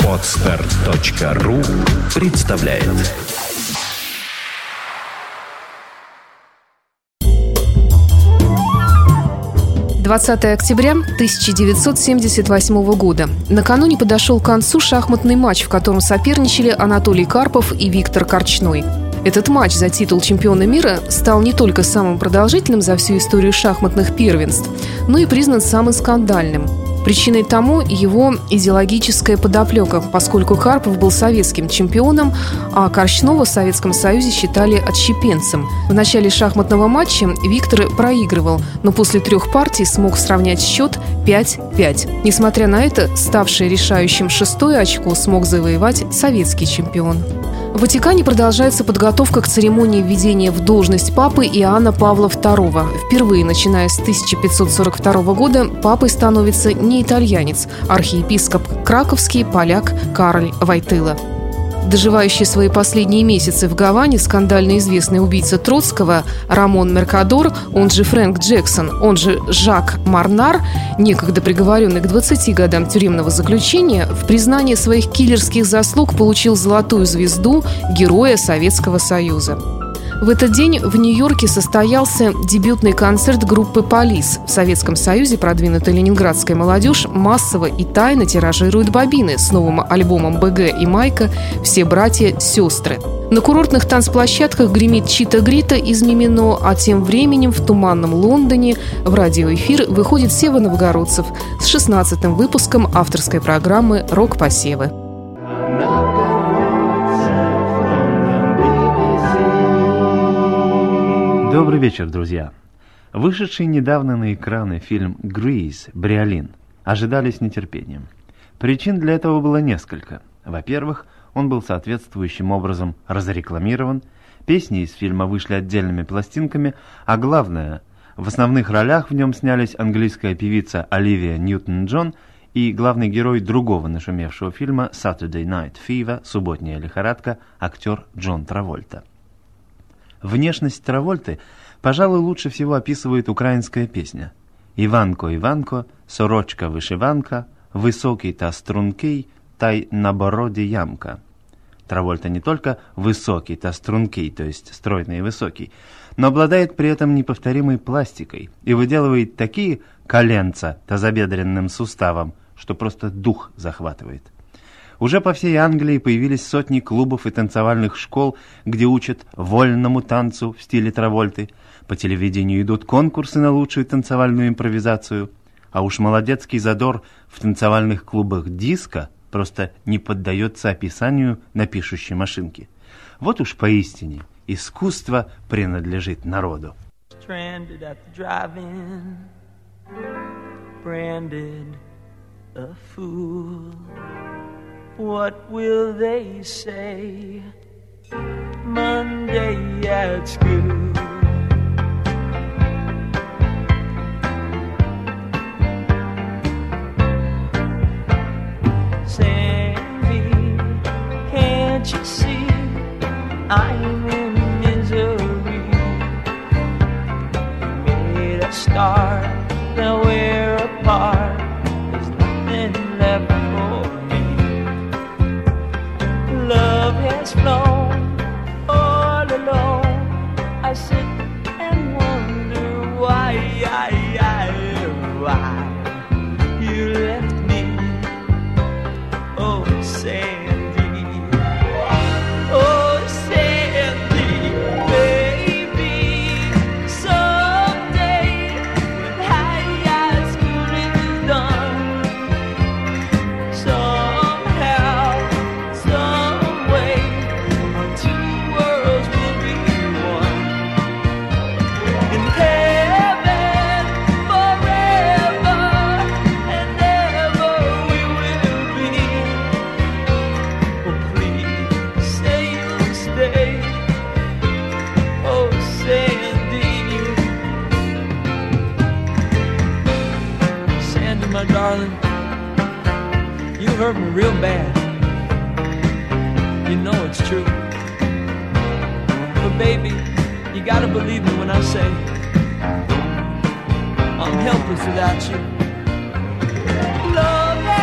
Podster.ru представляет. $20 октября 1978 года. Накануне подошел к концу шахматный матч, в котором соперничали Анатолий Карпов и Виктор Корчной. Этот матч за титул чемпиона мира стал не только самым продолжительным за всю историю шахматных первенств, но и признан самым скандальным. Причиной тому его идеологическая подоплека, поскольку Карпов был советским чемпионом, а Корчного в Советском Союзе считали отщепенцем. В начале шахматного матча Виктор проигрывал, но после 3 партий смог сравнять счет 5-5. Несмотря на это, ставшее решающим 6-е очко смог завоевать советский чемпион. В Ватикане продолжается подготовка к церемонии введения в должность папы Иоанна Павла II. Впервые, начиная с 1542 года, папой становится не итальянец, архиепископ краковский, поляк Карл Войтыла. Доживающий свои последние месяцы в Гаване скандально известный убийца Троцкого Рамон Меркадор, он же Фрэнк Джексон, он же Жак Марнар, некогда приговоренный к 20 годам тюремного заключения, в признании своих киллерских заслуг получил золотую звезду Героя Советского Союза. В этот день в Нью-Йорке состоялся дебютный концерт группы «Полис». В Советском Союзе продвинутая ленинградская молодежь массово и тайно тиражирует бобины с новым альбомом «БГ» и «Майка» «Все братья-сестры». На курортных танцплощадках гремит Чита Грита из Мимино, а тем временем в туманном Лондоне в радиоэфир выходит Сева Новгородцев с 16-м выпуском авторской программы «Рок-посевы». Добрый вечер, друзья! Вышедший недавно на экраны фильм «Гриз. Бриолин» ожидали с нетерпением. Причин для этого было несколько. Во-первых, он был соответствующим образом разрекламирован, песни из фильма вышли отдельными пластинками, а главное, в основных ролях в нем снялись английская певица Оливия Ньютон-Джон и главный герой другого нашумевшего фильма «Saturday Night Fever» «Субботняя лихорадка» актер Джон Травольта. Внешность Травольты, пожалуй, лучше всего описывает украинская песня «Иванко-Иванко, сорочка-вышиванка, высокий-то стрункий, тай на бороде ямка». Травольта не только высокий-то стрункий, то есть стройный и высокий, но обладает при этом неповторимой пластикой и выделывает такие коленца тазобедренным суставом, что просто дух захватывает. Уже по всей Англии появились сотни клубов и танцевальных школ, где учат вольному танцу в стиле Травольты. По телевидению идут конкурсы на лучшую танцевальную импровизацию. А уж молодецкий задор в танцевальных клубах диско просто не поддается описанию на пишущей машинке. Вот уж поистине искусство принадлежит народу. What will they say Monday at school? Sandy, can't you see I'm in misery? You made a start, now we're apart. There's nothing left. Love has flown all alone. I sit and wonder why you left me. Oh, Sandy, oh, Sandy, baby. Someday when high school is done, hurt me real bad, you know it's true, but baby, you gotta believe me when I say, I'm helpless without you. Love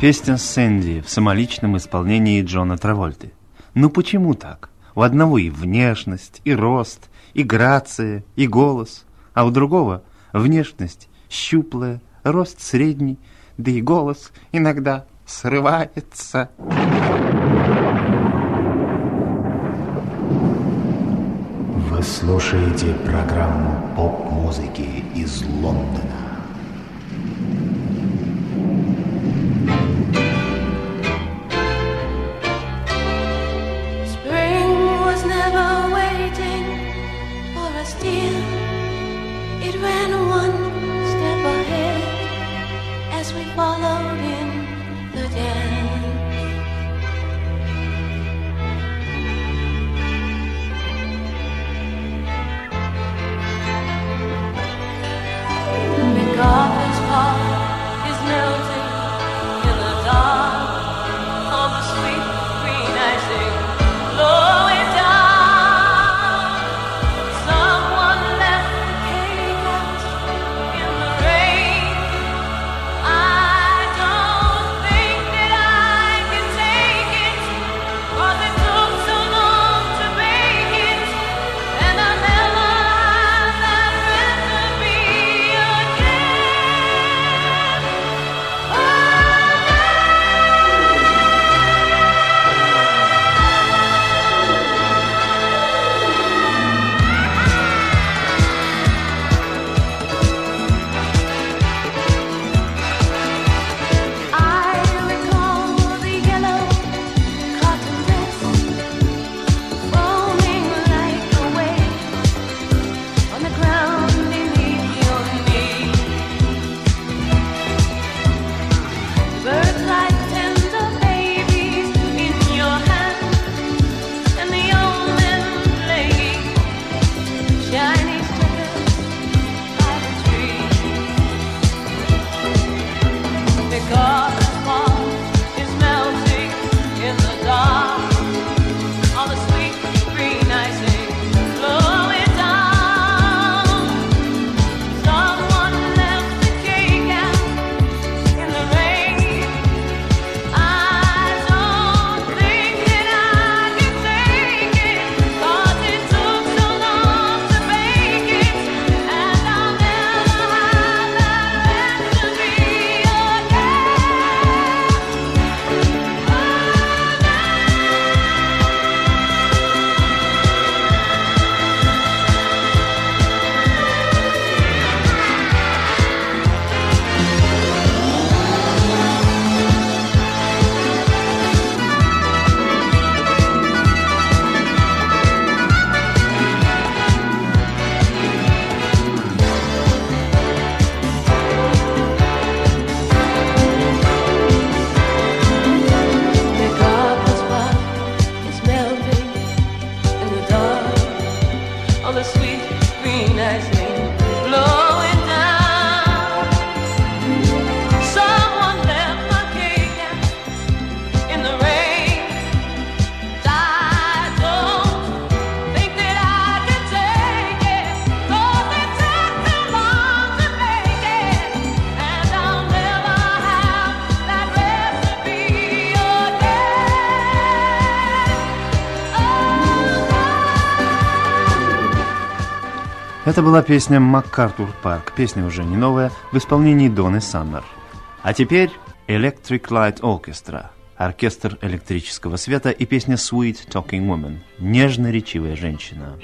Песня «Сэнди» в самоличном исполнении Джона Травольты. Ну почему так? У одного и внешность, и рост, и грация, и голос, а у другого внешность щуплая, рост средний, да и голос иногда срывается. Вы слушаете программу поп-музыки из Лондона. Это была песня «МакАртур Парк», песня уже не новая, в исполнении Доны Саммер. А теперь Electric Light Orchestra, оркестр электрического света, и песня «Sweet Talking Woman», нежно-речивая женщина.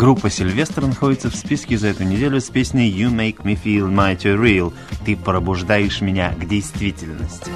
Группа «Сильвестр» находится в списке за эту неделю с песней «You make me feel mighty real» – «Ты пробуждаешь меня к действительности».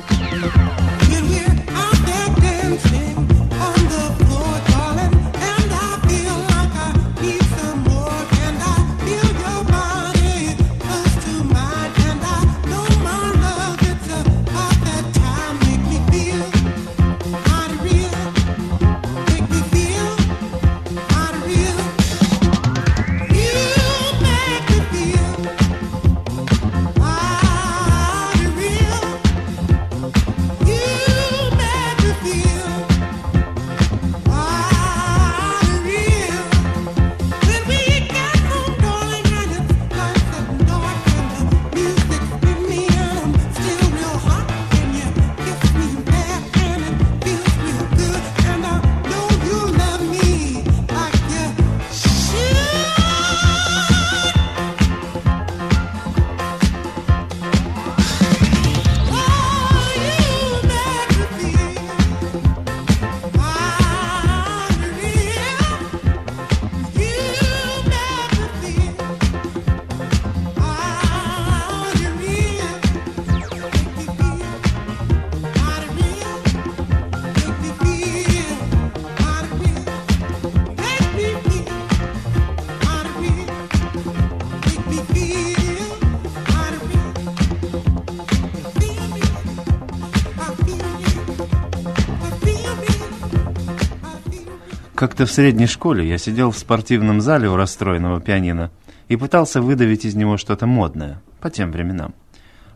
Как-то в средней школе я сидел в спортивном зале у расстроенного пианино и пытался выдавить из него что-то модное по тем временам.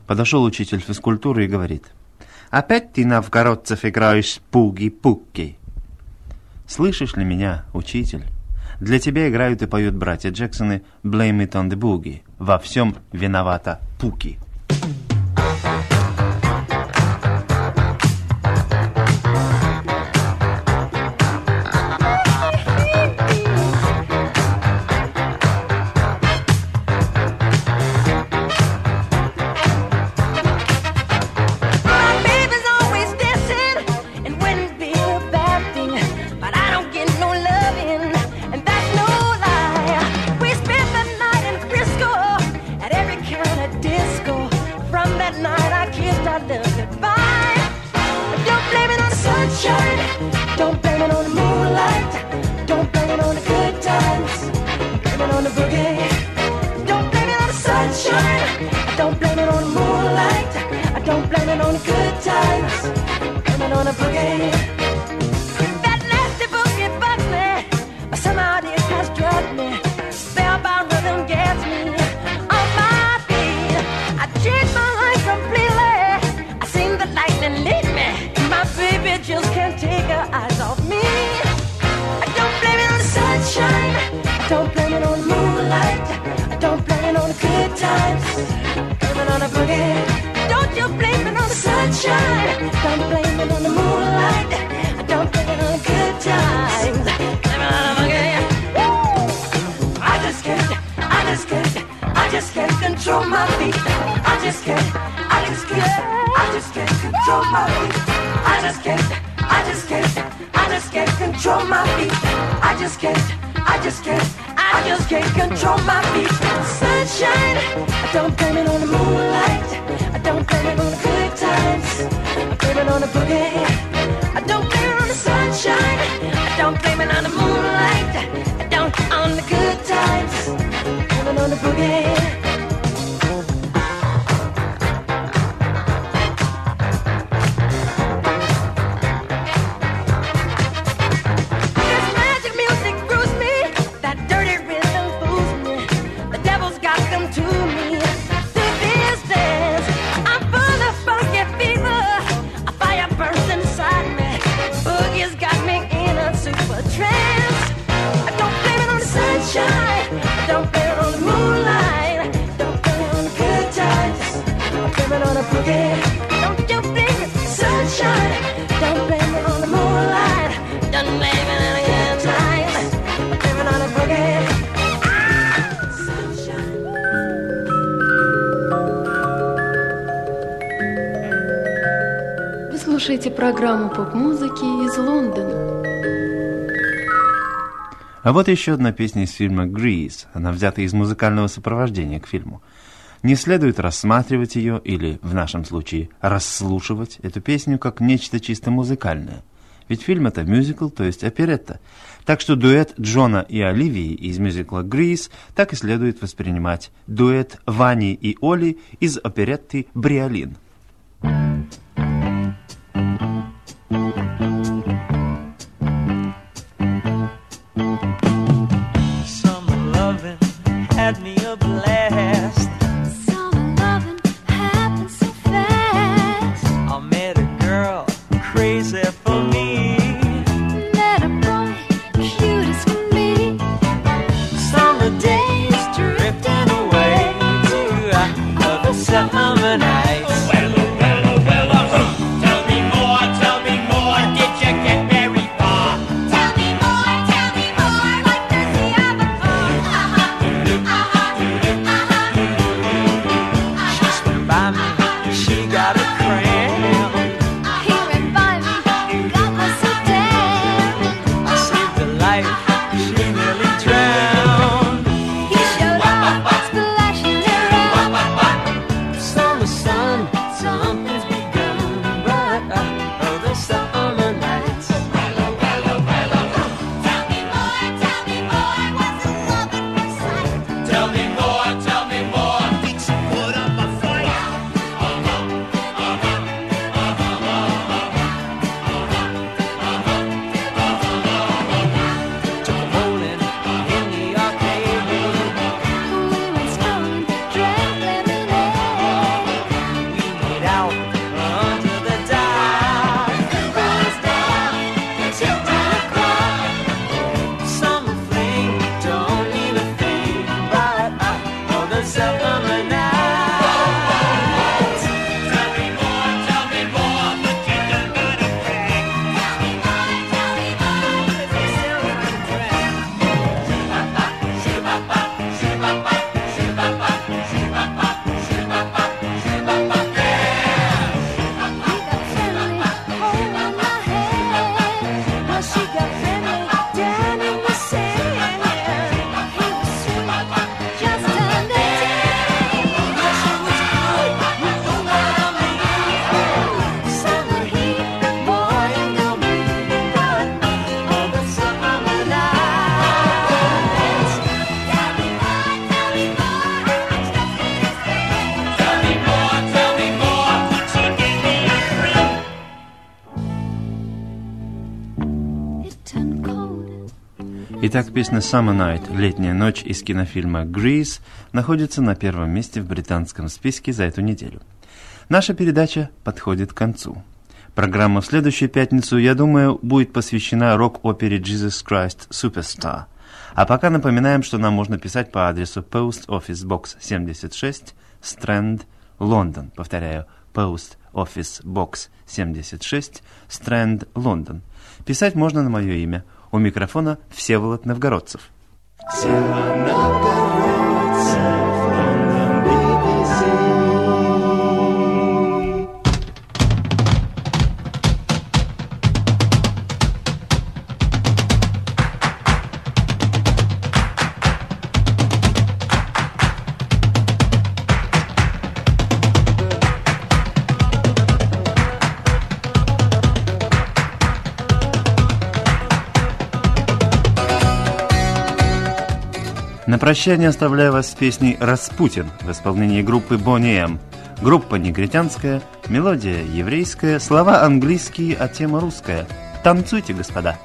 Подошел учитель физкультуры и говорит: «Опять ты, Новгородцев, играешь пуги-пуки?» «Слышишь ли меня, учитель? Для тебя играют и поют братья Джексоны «Blame it on the boogie» – «Во всем виновата пуки». Программу поп-музыки из Лондона. А вот еще одна песня из фильма «Grease». Она взята из музыкального сопровождения к фильму. Не следует рассматривать ее, или, в нашем случае, расслушивать эту песню как нечто чисто музыкальное. Ведь фильм — это мюзикл, то есть оперетта. Так что дуэт Джона и Оливии из мюзикла «Grease» так и следует воспринимать. Дуэт Вани и Оли из оперетты «Бриолин». Итак, песня «Summer Night» — «Летняя ночь» из кинофильма «Grease» находится на первом месте в британском списке за эту неделю. Наша передача подходит к концу. Программа в следующую пятницу, я думаю, будет посвящена рок-опере «Jesus Christ Superstar». А пока напоминаем, что нам можно писать по адресу Post Office Box 76, Strand, Лондон. Повторяю, Post Office Box 76, Strand, Лондон. Писать можно на мое имя. У микрофона Всеволод Новгородцев. На прощание оставляю вас с песней «Распутин» в исполнении группы Boney M. Группа негритянская, мелодия еврейская, слова английские, а тема русская. Танцуйте, господа!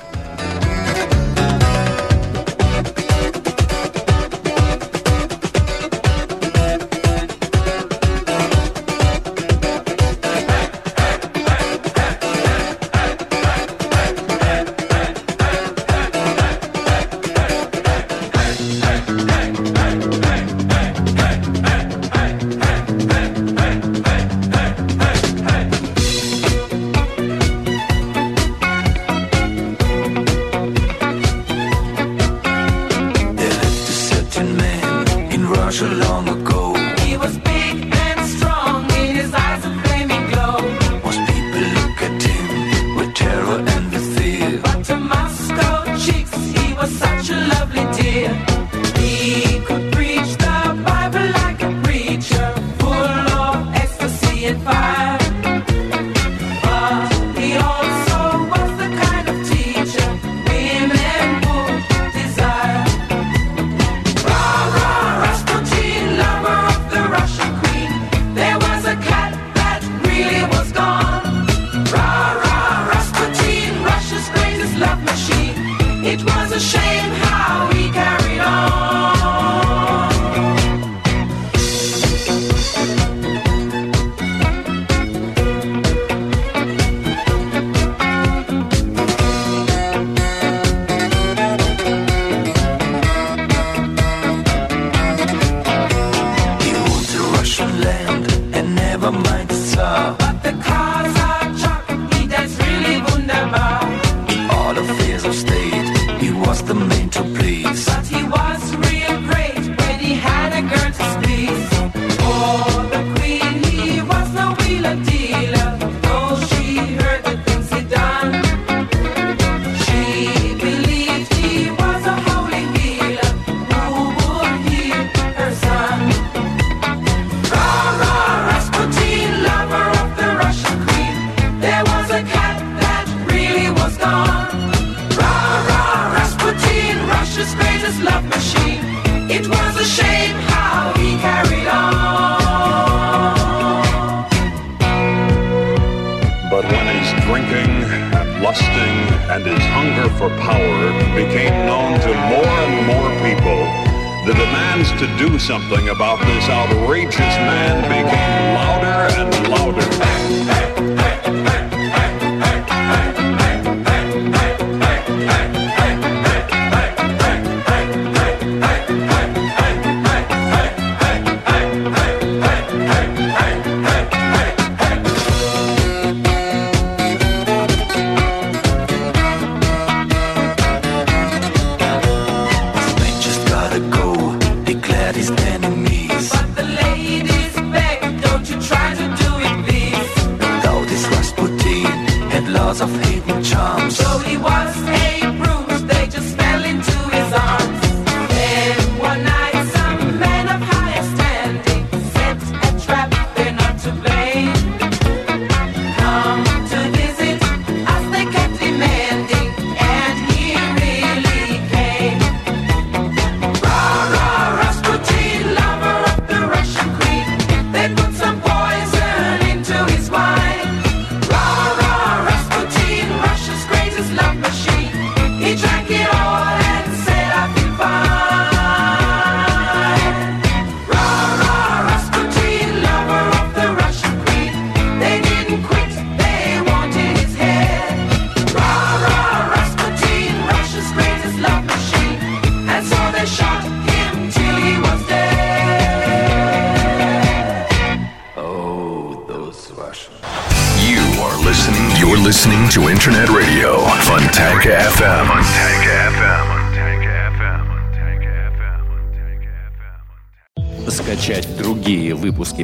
Скачать другие выпуски